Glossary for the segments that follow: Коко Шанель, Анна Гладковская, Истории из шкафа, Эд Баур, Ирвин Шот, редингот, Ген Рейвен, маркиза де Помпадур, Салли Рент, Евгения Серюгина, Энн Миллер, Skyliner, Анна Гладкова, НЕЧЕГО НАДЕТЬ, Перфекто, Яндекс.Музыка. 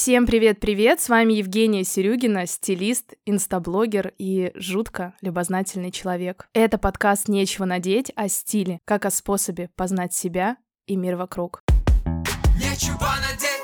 Всем привет-привет, с вами Евгения Серюгина, стилист, инстаблогер и жутко любознательный человек. Это подкаст «Нечего надеть» о стиле, как о способе познать себя и мир вокруг. Нечего надеть!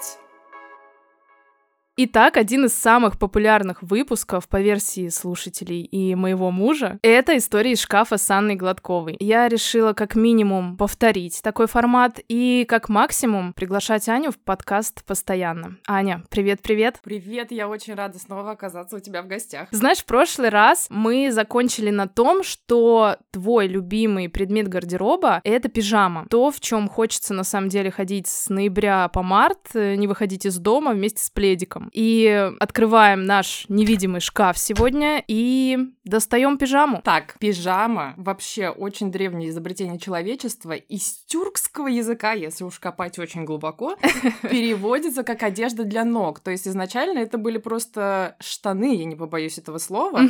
Итак, один из самых популярных выпусков по версии слушателей и моего мужа — это история из шкафа с Анной Гладковой. Я решила как минимум повторить такой формат и как максимум приглашать Аню в подкаст постоянно. Аня, привет-привет! Привет, я очень рада снова оказаться у тебя в гостях. Знаешь, в прошлый раз мы закончили на том, что твой любимый предмет гардероба — это пижама. То, в чем хочется на самом деле ходить с ноября по март, не выходить из дома вместе с пледиком. И открываем наш невидимый шкаф сегодня и достаем пижаму. Так, пижама вообще очень древнее изобретение человечества. Из тюркского языка, если уж копать очень глубоко, переводится как одежда для ног. То есть изначально это были просто штаны, я не побоюсь этого слова,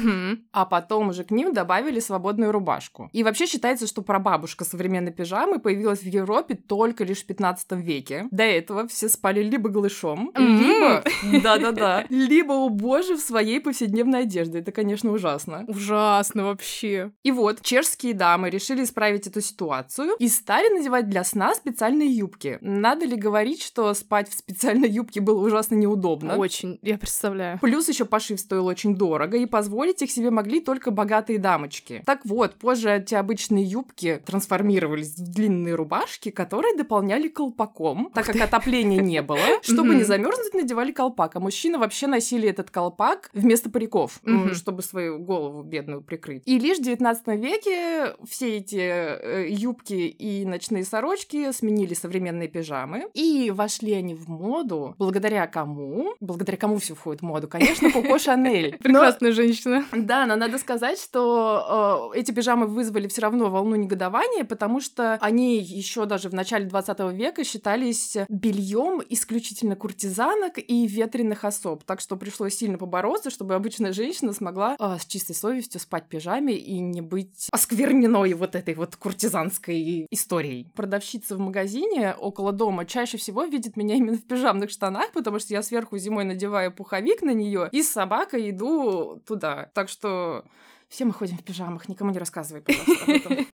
а потом уже к ним добавили свободную рубашку. И вообще считается, что прабабушка современной пижамы появилась в Европе только лишь в 15 веке. До этого все спали либо голышом, либо... Да-да-да. Либо, о боже, в своей повседневной одежде. Это, конечно, ужасно. Ужасно вообще. И вот, чешские дамы решили исправить эту ситуацию и стали надевать для сна специальные юбки. Надо ли говорить, что спать в специальной юбке было ужасно неудобно? Очень, я представляю. Плюс еще пошив стоил очень дорого, и позволить их себе могли только богатые дамочки. Так вот, позже эти обычные юбки трансформировались в длинные рубашки, которые дополняли колпаком, так как отопления не было. Чтобы не замерзнуть, надевали колпак. А мужчины вообще носили этот колпак вместо париков, чтобы свою голову бедную прикрыть. И лишь в 19 веке все эти юбки и ночные сорочки сменили современные пижамы. И вошли они в моду благодаря кому? Благодаря кому все входит в моду? Конечно, Коко Шанель. Прекрасная женщина. Да, но надо сказать, что эти пижамы вызвали все равно волну негодования, потому что они еще даже в начале 20 века считались бельем исключительно куртизанок и ветреных особ, так что пришлось сильно побороться, чтобы обычная женщина смогла с чистой совестью спать в пижаме и не быть оскверненной вот этой вот куртизанской историей. Продавщица в магазине около дома чаще всего видит меня именно в пижамных штанах, потому что я сверху зимой надеваю пуховик на нее и с собакой иду туда. Так что все мы ходим в пижамах, никому не рассказывай, пожалуйста, об этом.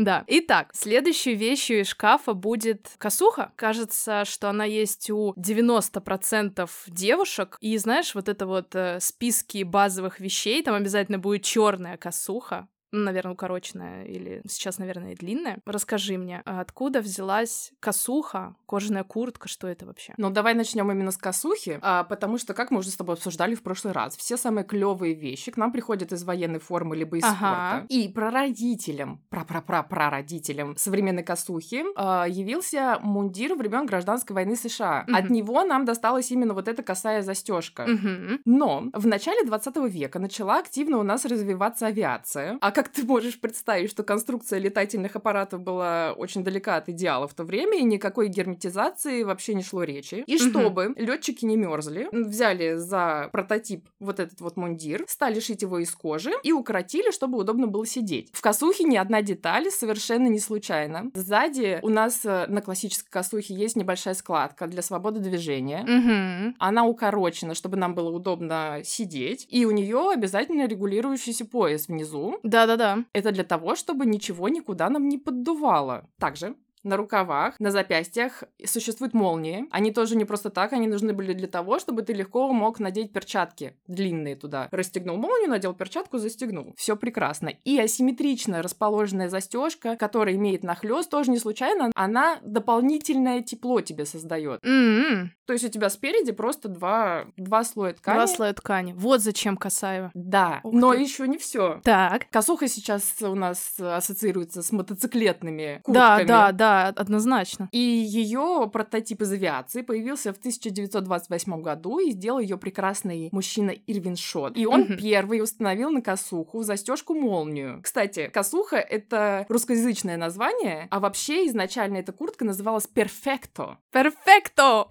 Да. Итак, следующей вещью из шкафа будет косуха. Кажется, что она есть у 90% девушек. И знаешь, вот это вот списки базовых вещей, там обязательно будет черная косуха. Наверное, укороченная или сейчас, наверное, и длинная. Расскажи мне, откуда взялась косуха, кожаная куртка, что это вообще? Ну, давай начнем именно с косухи, потому что, как мы уже с тобой обсуждали в прошлый раз, все самые клевые вещи к нам приходят из военной формы либо из спорта. И прародителем, прародителем современной косухи явился мундир времен гражданской войны США. От него нам досталась именно вот эта косая застежка. Но в начале 20 века начала активно у нас развиваться авиация. Как ты можешь представить, что конструкция летательных аппаратов была очень далека от идеала в то время, и никакой герметизации вообще не шло речи. И чтобы летчики не мерзли, взяли за прототип вот этот вот мундир, стали шить его из кожи и укоротили, чтобы удобно было сидеть. В косухе ни одна деталь совершенно не случайна. Сзади у нас на классической косухе есть небольшая складка для свободы движения. Она укорочена, чтобы нам было удобно сидеть, и у нее обязательно регулирующийся пояс внизу. Да-да-да. Это для того, чтобы ничего никуда нам не поддувало. Также на рукавах, на запястьях существуют молнии. Они тоже не просто так, они нужны были для того, чтобы ты легко мог надеть перчатки длинные туда. Расстегнул молнию, надел перчатку, застегнул. Все прекрасно. И асимметрично расположенная застежка, которая имеет нахлёст, тоже не случайно, она дополнительное тепло тебе создает. То есть у тебя спереди просто два слоя ткани. Два слоя ткани. Вот зачем косая. Да. Ух, но еще не все. Так. Косуха сейчас у нас ассоциируется с мотоциклетными куртками. Да. Да, однозначно. И ее прототип из авиации появился в 1928 году и сделал ее прекрасный мужчина Ирвин Шот. И он первый установил на косуху застежку молнию. Кстати, косуха — это русскоязычное название, а вообще изначально эта куртка называлась Перфекто. Перфекто!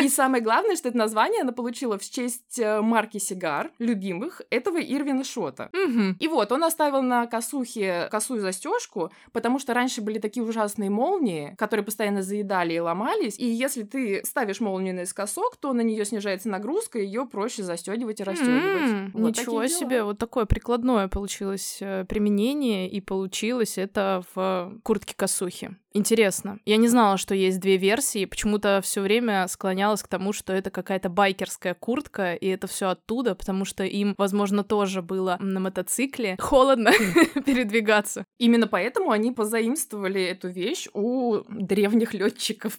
И самое главное, что это название она получила в честь марки сигар, любимых этого Ирвина Шота. И вот он оставил на косухе косую застежку, потому что раньше были такие ужасные красные молнии, которые постоянно заедали и ломались, и если ты ставишь молнию наискосок, то на нее снижается нагрузка, ее проще застегивать и расстегивать. Вот ничего себе, вот такое прикладное получилось применение, и получилось это в куртке-косухе. Интересно. Я не знала, что есть две версии, почему-то все время склонялась к тому, что это какая-то байкерская куртка, и это все оттуда, потому что им, возможно, тоже было на мотоцикле холодно передвигаться. Именно поэтому они позаимствовали эту вещь у древних летчиков.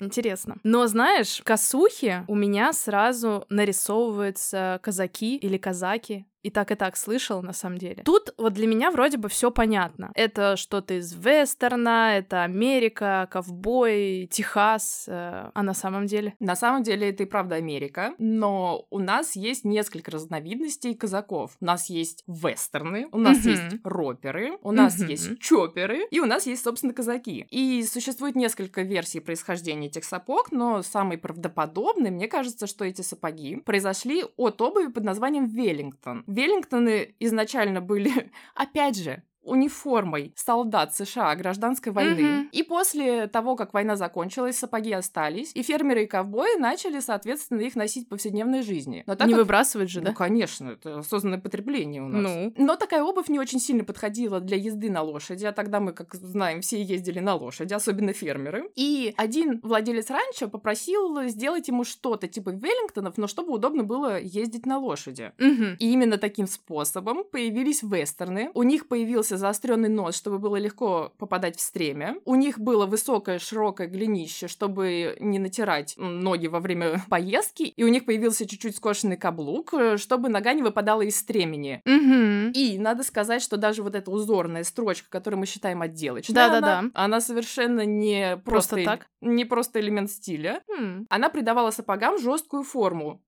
Интересно. Но, знаешь, в косухе у меня сразу нарисовываются казаки или казаки. И так слышал, на самом деле. Тут вот для меня вроде бы все понятно. Это что-то из вестерна, это Америка, ковбой, Техас. А на самом деле? На самом деле это и правда Америка, но у нас есть несколько разновидностей казаков. У нас есть вестерны, у нас есть роперы, у нас есть чоперы, и у нас есть, собственно, казаки. И существует несколько версий происхождения этих сапог, но самый правдоподобный, мне кажется, что эти сапоги произошли от обуви под названием веллингтон. Веллингтоны изначально были, опять же, униформой солдат США гражданской войны. И после того, как война закончилась, сапоги остались, и фермеры и ковбои начали, соответственно, их носить в повседневной жизни. Но так не как... выбрасывать же, да? Ну, конечно, это осознанное потребление у нас. Ну. Но такая обувь не очень сильно подходила для езды на лошади, а тогда мы, как знаем, все ездили на лошади, особенно фермеры. И один владелец ранчо попросил сделать ему что-то типа веллингтонов, но чтобы удобно было ездить на лошади. И именно таким способом появились вестерны. У них появился заостренный нос, чтобы было легко попадать в стремя. У них было высокое, широкое голенище, чтобы не натирать ноги во время поездки. И у них появился чуть-чуть скошенный каблук, чтобы нога не выпадала из стремени. И надо сказать, что даже вот эта узорная строчка, которую мы считаем отделочной, она совершенно не просто элемент стиля. Она придавала сапогам жесткую форму,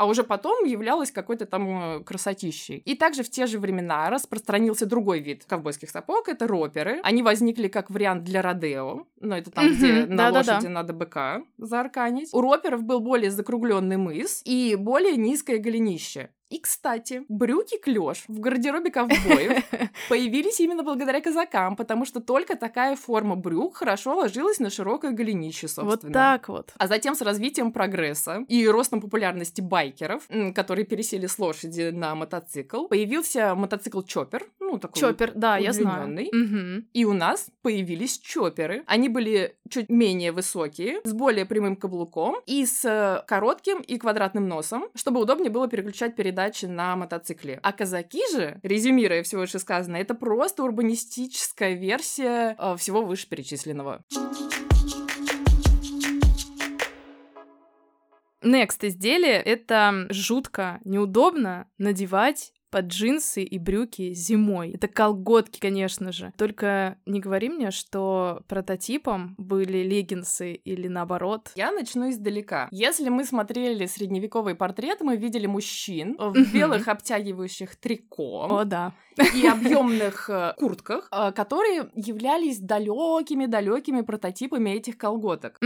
а уже потом являлась какой-то там красотищей. И также в те же времена распространился другой вид ковбойских сапог, это роперы. Они возникли как вариант для родео, но это там, где на лошади надо быка заарканить. У роперов был более закругленный мыс и более низкое голенище. И, кстати, брюки-клёш в гардеробе ковбоев появились именно благодаря казакам, потому что только такая форма брюк хорошо ложилась на широкое голенище, собственно. Вот так вот. А затем с развитием прогресса и ростом популярности байкеров, которые пересели с лошади на мотоцикл, появился мотоцикл-чоппер. Ну, такой чоппер, да, я знаю. И у нас появились чопперы. Они были чуть менее высокие, с более прямым каблуком и с коротким и квадратным носом, чтобы удобнее было переключать передачи на мотоцикле. А казаки же, резюмируя все вышесказанное, это просто урбанистическая версия всего вышеперечисленного. Next изделие — это жутко неудобно надевать под джинсы и брюки зимой. Это колготки, конечно же. Только не говори мне, что прототипом были леггинсы или наоборот. Я начну издалека. Если мы смотрели средневековые портреты, мы видели мужчин в белых обтягивающих трико. О, да. И объемных куртках, которые являлись далекими-далекими прототипами этих колготок.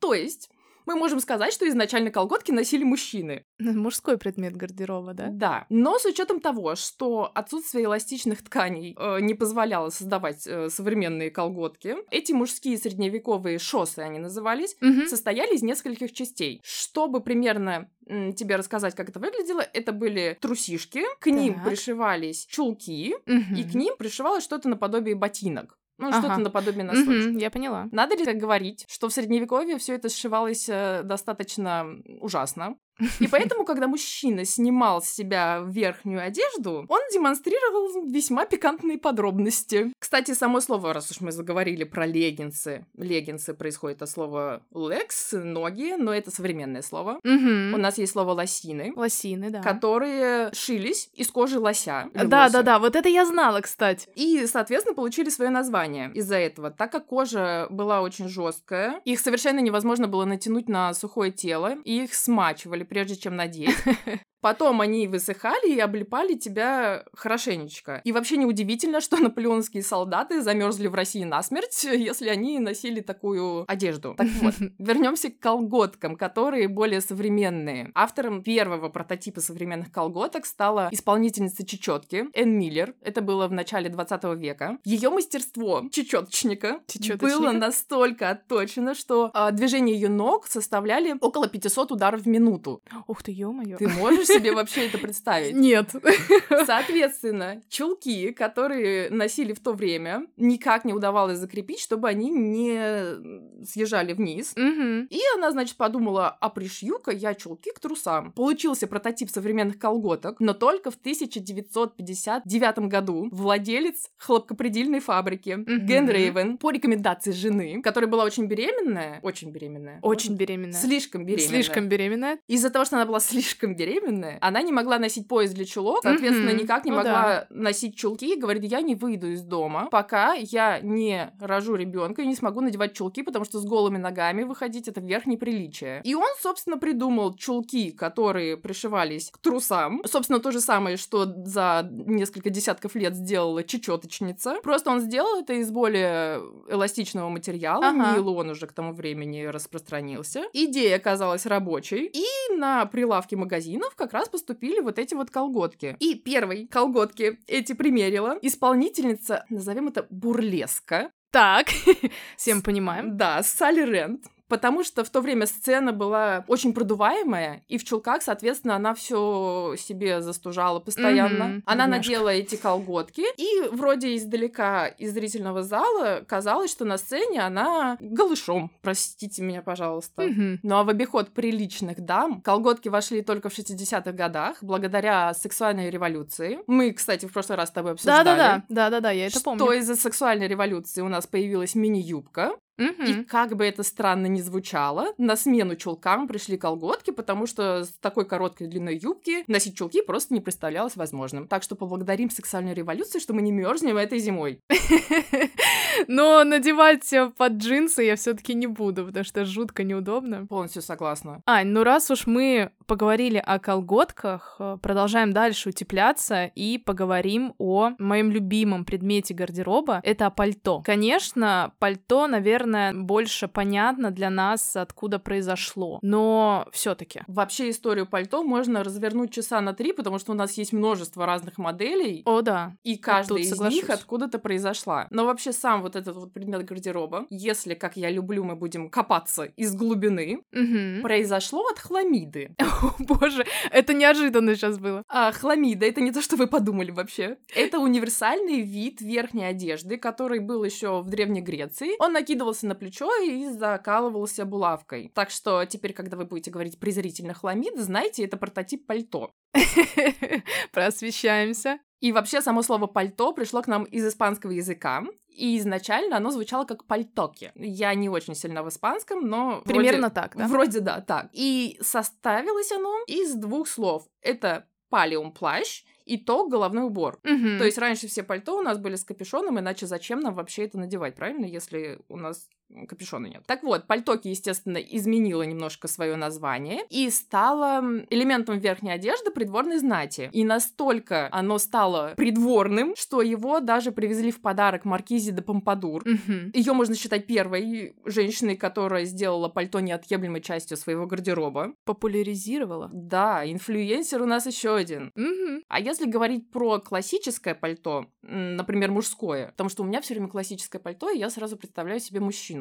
То есть... мы можем сказать, что изначально колготки носили мужчины. Мужской предмет гардероба, да? Да. Но с учетом того, что отсутствие эластичных тканей не позволяло создавать современные колготки, эти мужские средневековые шосы, они назывались, состояли из нескольких частей. Чтобы примерно тебе рассказать, как это выглядело, это были трусишки, к ним пришивались чулки, и к ним пришивалось что-то наподобие ботинок. Что-то наподобие носочек. Я поняла. Надо ли говорить, что в средневековье все это сшивалось достаточно ужасно? И поэтому, когда мужчина снимал с себя верхнюю одежду, он демонстрировал весьма пикантные подробности. Кстати, само слово, раз уж мы заговорили про леггинсы, леггинсы происходит от слова legs, ноги, но это современное слово. У нас есть слово лосины. Лосины, да. Которые шились из кожи лося. Да-да-да, вот это я знала, кстати. И, соответственно, получили свое название из-за этого. Так как кожа была очень жесткая, их совершенно невозможно было натянуть на сухое тело, и их смачивали прежде чем надеть. Потом они высыхали и облепали тебя хорошенечко. И вообще неудивительно, что наполеонские солдаты замерзли в России насмерть, если они носили такую одежду. Так вот, вернемся к колготкам, которые более современные. Автором первого прототипа современных колготок стала исполнительница чечетки Энн Миллер. Это было в начале 20 века. Ее мастерство чечеточника было настолько отточено, что движения ее ног составляли около 500 ударов в минуту. Ух ты, ё-моё. Ты можешь себе вообще это представить? Нет. Соответственно, чулки, которые носили в то время, никак не удавалось закрепить, чтобы они не съезжали вниз. Угу. И она, значит, подумала, а пришью-ка я чулки к трусам. Получился прототип современных колготок, но только в 1959 году владелец хлопкопредельной фабрики Ген Рейвен по рекомендации жены, которая была очень беременная. Из-за того, что она была слишком беременная, она не могла носить пояс для чулок, соответственно, никак не могла носить чулки и говорит, я не выйду из дома, пока я не рожу ребенка и не смогу надевать чулки, потому что с голыми ногами выходить это верх неприличия. И он, собственно, придумал чулки, которые пришивались к трусам. Собственно, то же самое, что за несколько десятков лет сделала чечеточница. Просто он сделал это из более эластичного материала, нейлон уже к тому времени распространился. Идея оказалась рабочей, и на прилавки магазинов как раз поступили вот эти вот колготки. И первой колготки эти примерила исполнительница, назовем это бурлеска. Так, всем понимаем. Да, Салли Рент. Потому что в то время сцена была очень продуваемая, и в чулках, соответственно, она все себе застужала постоянно. Она надела эти колготки, и вроде издалека из зрительного зала казалось, что на сцене она голышом, простите меня, пожалуйста. Ну а в обиход приличных дам колготки вошли только в 60-х годах, благодаря сексуальной революции. Мы, кстати, в прошлый раз с тобой обсуждали. Да-да-да, я это помню. Что из-за сексуальной революции у нас появилась мини-юбка. И как бы это странно ни звучало, на смену чулкам пришли колготки, потому что с такой короткой длиной юбки носить чулки просто не представлялось возможным. Так что поблагодарим сексуальную революцию, что мы не мерзнем этой зимой. Но надевать под джинсы я все-таки не буду, потому что жутко неудобно. Полностью согласна. Ань, ну раз уж мы поговорили о колготках, продолжаем дальше утепляться и поговорим о моем любимом предмете гардероба. Это пальто. Конечно, пальто, наверное, больше понятно для нас, откуда произошло. Но все-таки. Вообще историю пальто можно развернуть часа на 3, потому что у нас есть множество разных моделей. О, да. И каждая из них откуда-то произошла. Но вообще сам вот этот вот предмет гардероба, если, как я люблю, мы будем копаться из глубины, произошло от хламиды. О, боже, это неожиданно сейчас было. А хламида, это не то, что вы подумали вообще. Это универсальный вид верхней одежды, который был еще в Древней Греции. Он накидывался на плечо и закалывался булавкой. Так что теперь, когда вы будете говорить презрительно хламид, знайте, это прототип пальто. Просвещаемся. И вообще, само слово «пальто» пришло к нам из испанского языка, и изначально оно звучало как «пальтоки». Я не очень сильна в испанском, но... Примерно вроде, так, да? Вроде да, так. И составилось оно из двух слов. Это «палиум» — плащ, и то головной убор. То есть раньше все пальто у нас были с капюшоном, иначе зачем нам вообще это надевать, правильно, если у нас капюшона нет? Так вот, пальтоки, естественно, изменила немножко свое название и стало элементом верхней одежды придворной знати. И настолько оно стало придворным, что его даже привезли в подарок маркизе де Помпадур. Ее можно считать первой женщиной, которая сделала пальто неотъемлемой частью своего гардероба. Популяризировала. Да, инфлюенсер у нас еще один. А если говорить про классическое пальто, например, мужское, потому что у меня все время классическое пальто, и я сразу представляю себе мужчину.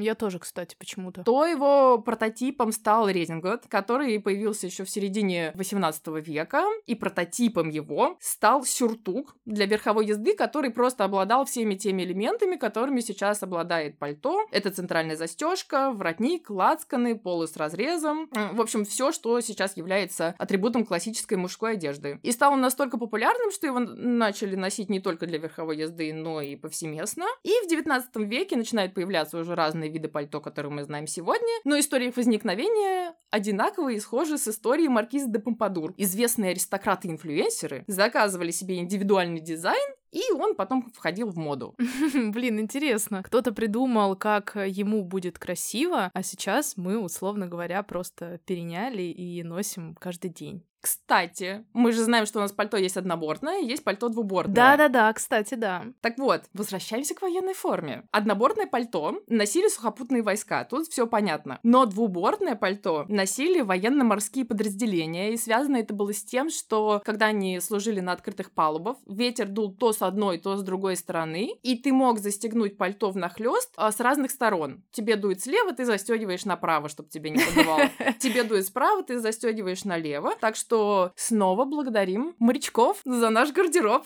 Я тоже, кстати, почему-то. То его прототипом стал редингот, который появился еще в середине 18 века, и прототипом его стал сюртук для верховой езды, который просто обладал всеми теми элементами, которыми сейчас обладает пальто. Это центральная застежка, воротник, лацканы, полы с разрезом. В общем, все, что сейчас является атрибутом классической мужской одежды. И стал он настолько популярным, что его начали носить не только для верховой езды, но и повсеместно. И в 19 веке начинают появляться уже разные виды пальто, которые мы знаем сегодня, но история их возникновения одинакова и схожа с историей маркизы де Помпадур. Известные аристократы-инфлюенсеры заказывали себе индивидуальный дизайн, и он потом входил в моду. Блин, интересно. Кто-то придумал, как ему будет красиво, а сейчас мы, условно говоря, просто переняли и носим каждый день. Кстати, мы же знаем, что у нас пальто есть однобортное, есть пальто двубортное. Да-да-да, кстати, да. Так вот, возвращаемся к военной форме. Однобортное пальто носили сухопутные войска, тут все понятно. Но двубортное пальто носили военно-морские подразделения, и связано это было с тем, что когда они служили на открытых палубах, ветер дул то с одной, то с другой стороны, и ты мог застегнуть пальто внахлёст с разных сторон. Тебе дует слева, ты застегиваешь направо, чтобы тебе не поддувало. Тебе дует справа, ты застегиваешь налево. Так что снова благодарим морячков за наш гардероб.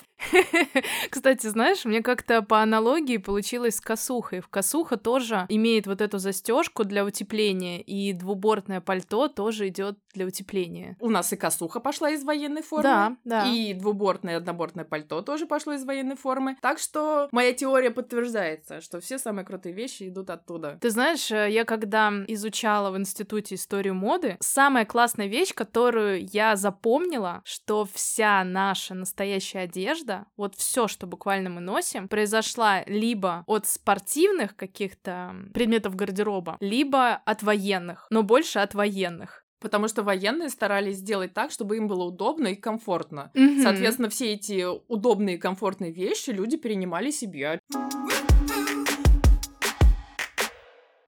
Кстати, знаешь, мне как-то по аналогии получилось с косухой. Косуха тоже имеет вот эту застежку для утепления, и двубортное пальто тоже идет для утепления. У нас и косуха пошла из военной формы. Да, да. И двубортное, и однобортное пальто тоже пошло из военной формы. Так что моя теория подтверждается, что все самые крутые вещи идут оттуда. Ты знаешь, я когда изучала в институте историю моды, самая классная вещь, которую я запомнила, что вся наша настоящая одежда, вот все, что буквально мы носим, произошла либо от спортивных каких-то предметов гардероба, либо от военных, но больше от военных. Потому что военные старались сделать так, чтобы им было удобно и комфортно. Mm-hmm. Соответственно, все эти удобные и комфортные вещи люди перенимали себе.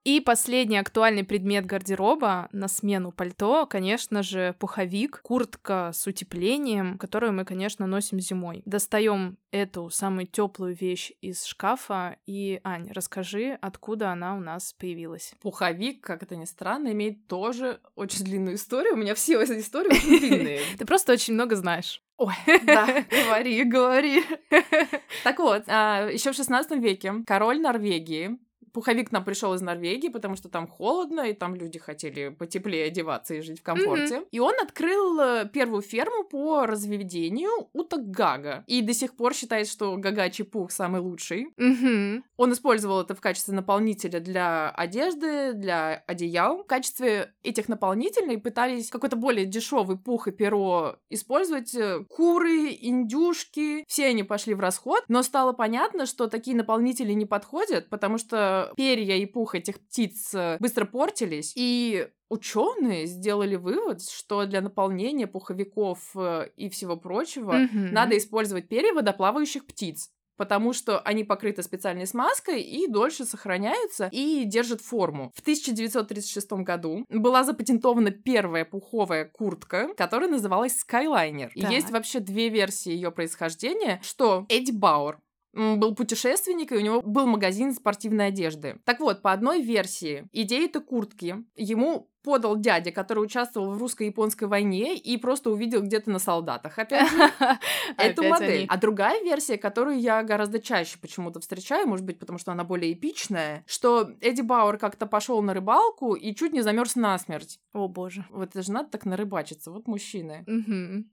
И последний актуальный предмет гардероба на смену пальто, конечно же, пуховик, куртка с утеплением, которую мы, конечно, носим зимой. Достаем эту самую теплую вещь из шкафа. И, Ань, расскажи, откуда она у нас появилась. Пуховик, как это ни странно, имеет тоже очень длинную историю. У меня все истории очень длинные. Ты просто очень много знаешь. Ой, да, говори. Так вот, еще в 16 веке король Норвегии. Пуховик нам пришел из Норвегии, потому что там холодно, и там люди хотели потеплее одеваться и жить в комфорте. Mm-hmm. И он открыл первую ферму по разведению уток гага. И до сих пор считает, что гагачий пух самый лучший. Mm-hmm. Он использовал это в качестве наполнителя для одежды, для одеял. В качестве этих наполнителей пытались какой-то более дешевый пух и перо использовать. Куры, индюшки, все они пошли в расход. Но стало понятно, что такие наполнители не подходят, потому что перья и пух этих птиц быстро портились, и ученые сделали вывод, что для наполнения пуховиков и всего прочего надо использовать перья водоплавающих птиц, потому что они покрыты специальной смазкой и дольше сохраняются и держат форму. В 1936 году была запатентована первая пуховая куртка, которая называлась Skyliner. И есть вообще две версии ее происхождения, что Эд Баур был путешественник, и у него был магазин спортивной одежды. Так вот, по одной версии, идея этой куртки ему подал дядя, который участвовал в русско-японской войне и просто увидел где-то на солдатах, опять же, эту модель. А другая версия, которую я гораздо чаще почему-то встречаю, может быть, потому что она более эпичная, что Эдди Бауэр как-то пошел на рыбалку и чуть не замерз насмерть. О, боже. Вот это же надо так нарыбачиться, вот мужчины.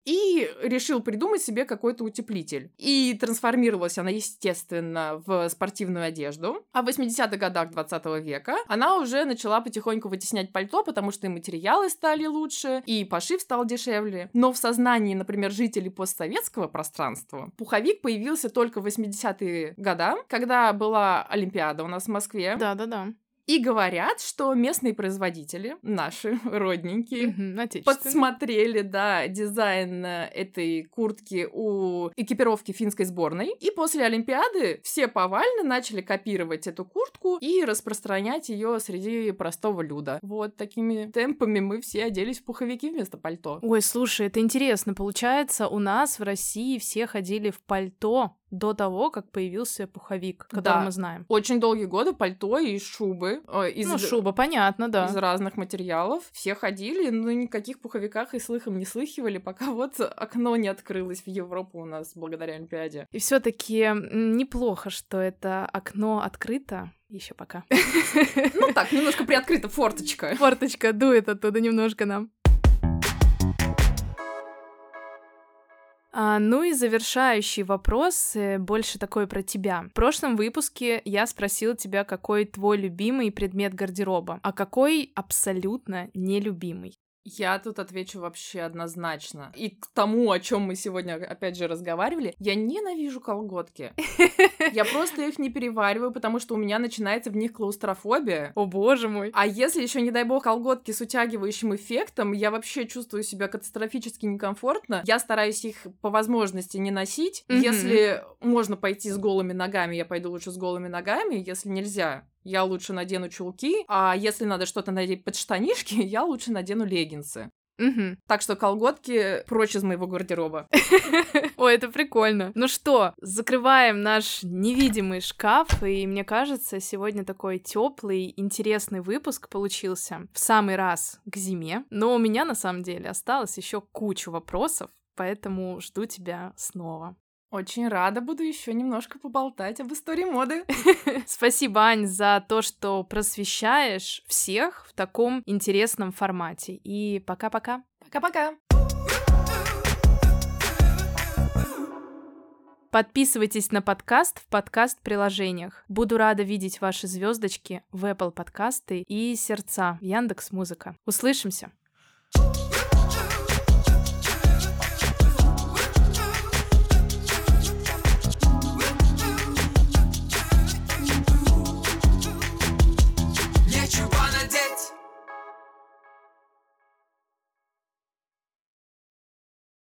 И решил придумать себе какой-то утеплитель. И трансформировалась она, естественно, в спортивную одежду. А в 80-х годах 20 века она уже начала потихоньку вытеснять пальто, потому что и материалы стали лучше, и пошив стал дешевле. Но в сознании, например, жителей постсоветского пространства пуховик появился только в 80-е годы, когда была Олимпиада у нас в Москве. Да-да-да. И говорят, что местные производители, наши родненькие, подсмотрели, да, дизайн этой куртки у экипировки финской сборной. И после Олимпиады все повально начали копировать эту куртку и распространять ее среди простого люда. Вот такими темпами мы все оделись в пуховики вместо пальто. Ой, слушай, это интересно. Получается, у нас в России все ходили в пальто до того, как появился пуховик, который мы знаем. Очень долгие годы пальто и шубы. Шуба, понятно, да. Из разных материалов. Все ходили, но никаких пуховиках и слыхом не слыхивали, пока вот окно не открылось в Европу у нас благодаря Олимпиаде. И все-таки неплохо, что это окно открыто. Еще пока. Ну так, немножко приоткрыта форточка. Форточка дует оттуда немножко нам. Ну и завершающий вопрос, больше такой про тебя. В прошлом выпуске я спросила тебя, какой твой любимый предмет гардероба, а какой абсолютно нелюбимый. Я тут отвечу вообще однозначно. И к тому, о чем мы сегодня, опять же, разговаривали, я ненавижу колготки. Я просто их не перевариваю, потому что у меня начинается в них клаустрофобия. О боже мой. А если еще, не дай бог, колготки с утягивающим эффектом, я вообще чувствую себя катастрофически некомфортно. Я стараюсь их по возможности не носить. Если можно пойти с голыми ногами, я пойду лучше с голыми ногами. Если нельзя, я лучше надену чулки, а если надо что-то надеть под штанишки, я лучше надену леггинсы. Угу. Так что колготки прочь из моего гардероба. Ой, это прикольно. Ну что, закрываем наш невидимый шкаф, и мне кажется, сегодня такой теплый, интересный выпуск получился в самый раз к зиме. Но у меня на самом деле осталось еще куча вопросов, поэтому жду тебя снова. Очень рада буду еще немножко поболтать об истории моды. Спасибо, Ань, за то, что просвещаешь всех в таком интересном формате. И пока-пока. Пока-пока. Подписывайтесь на подкаст в подкаст-приложениях. Буду рада видеть ваши звездочки в Apple подкасты и сердца в Яндекс.Музыка. Услышимся!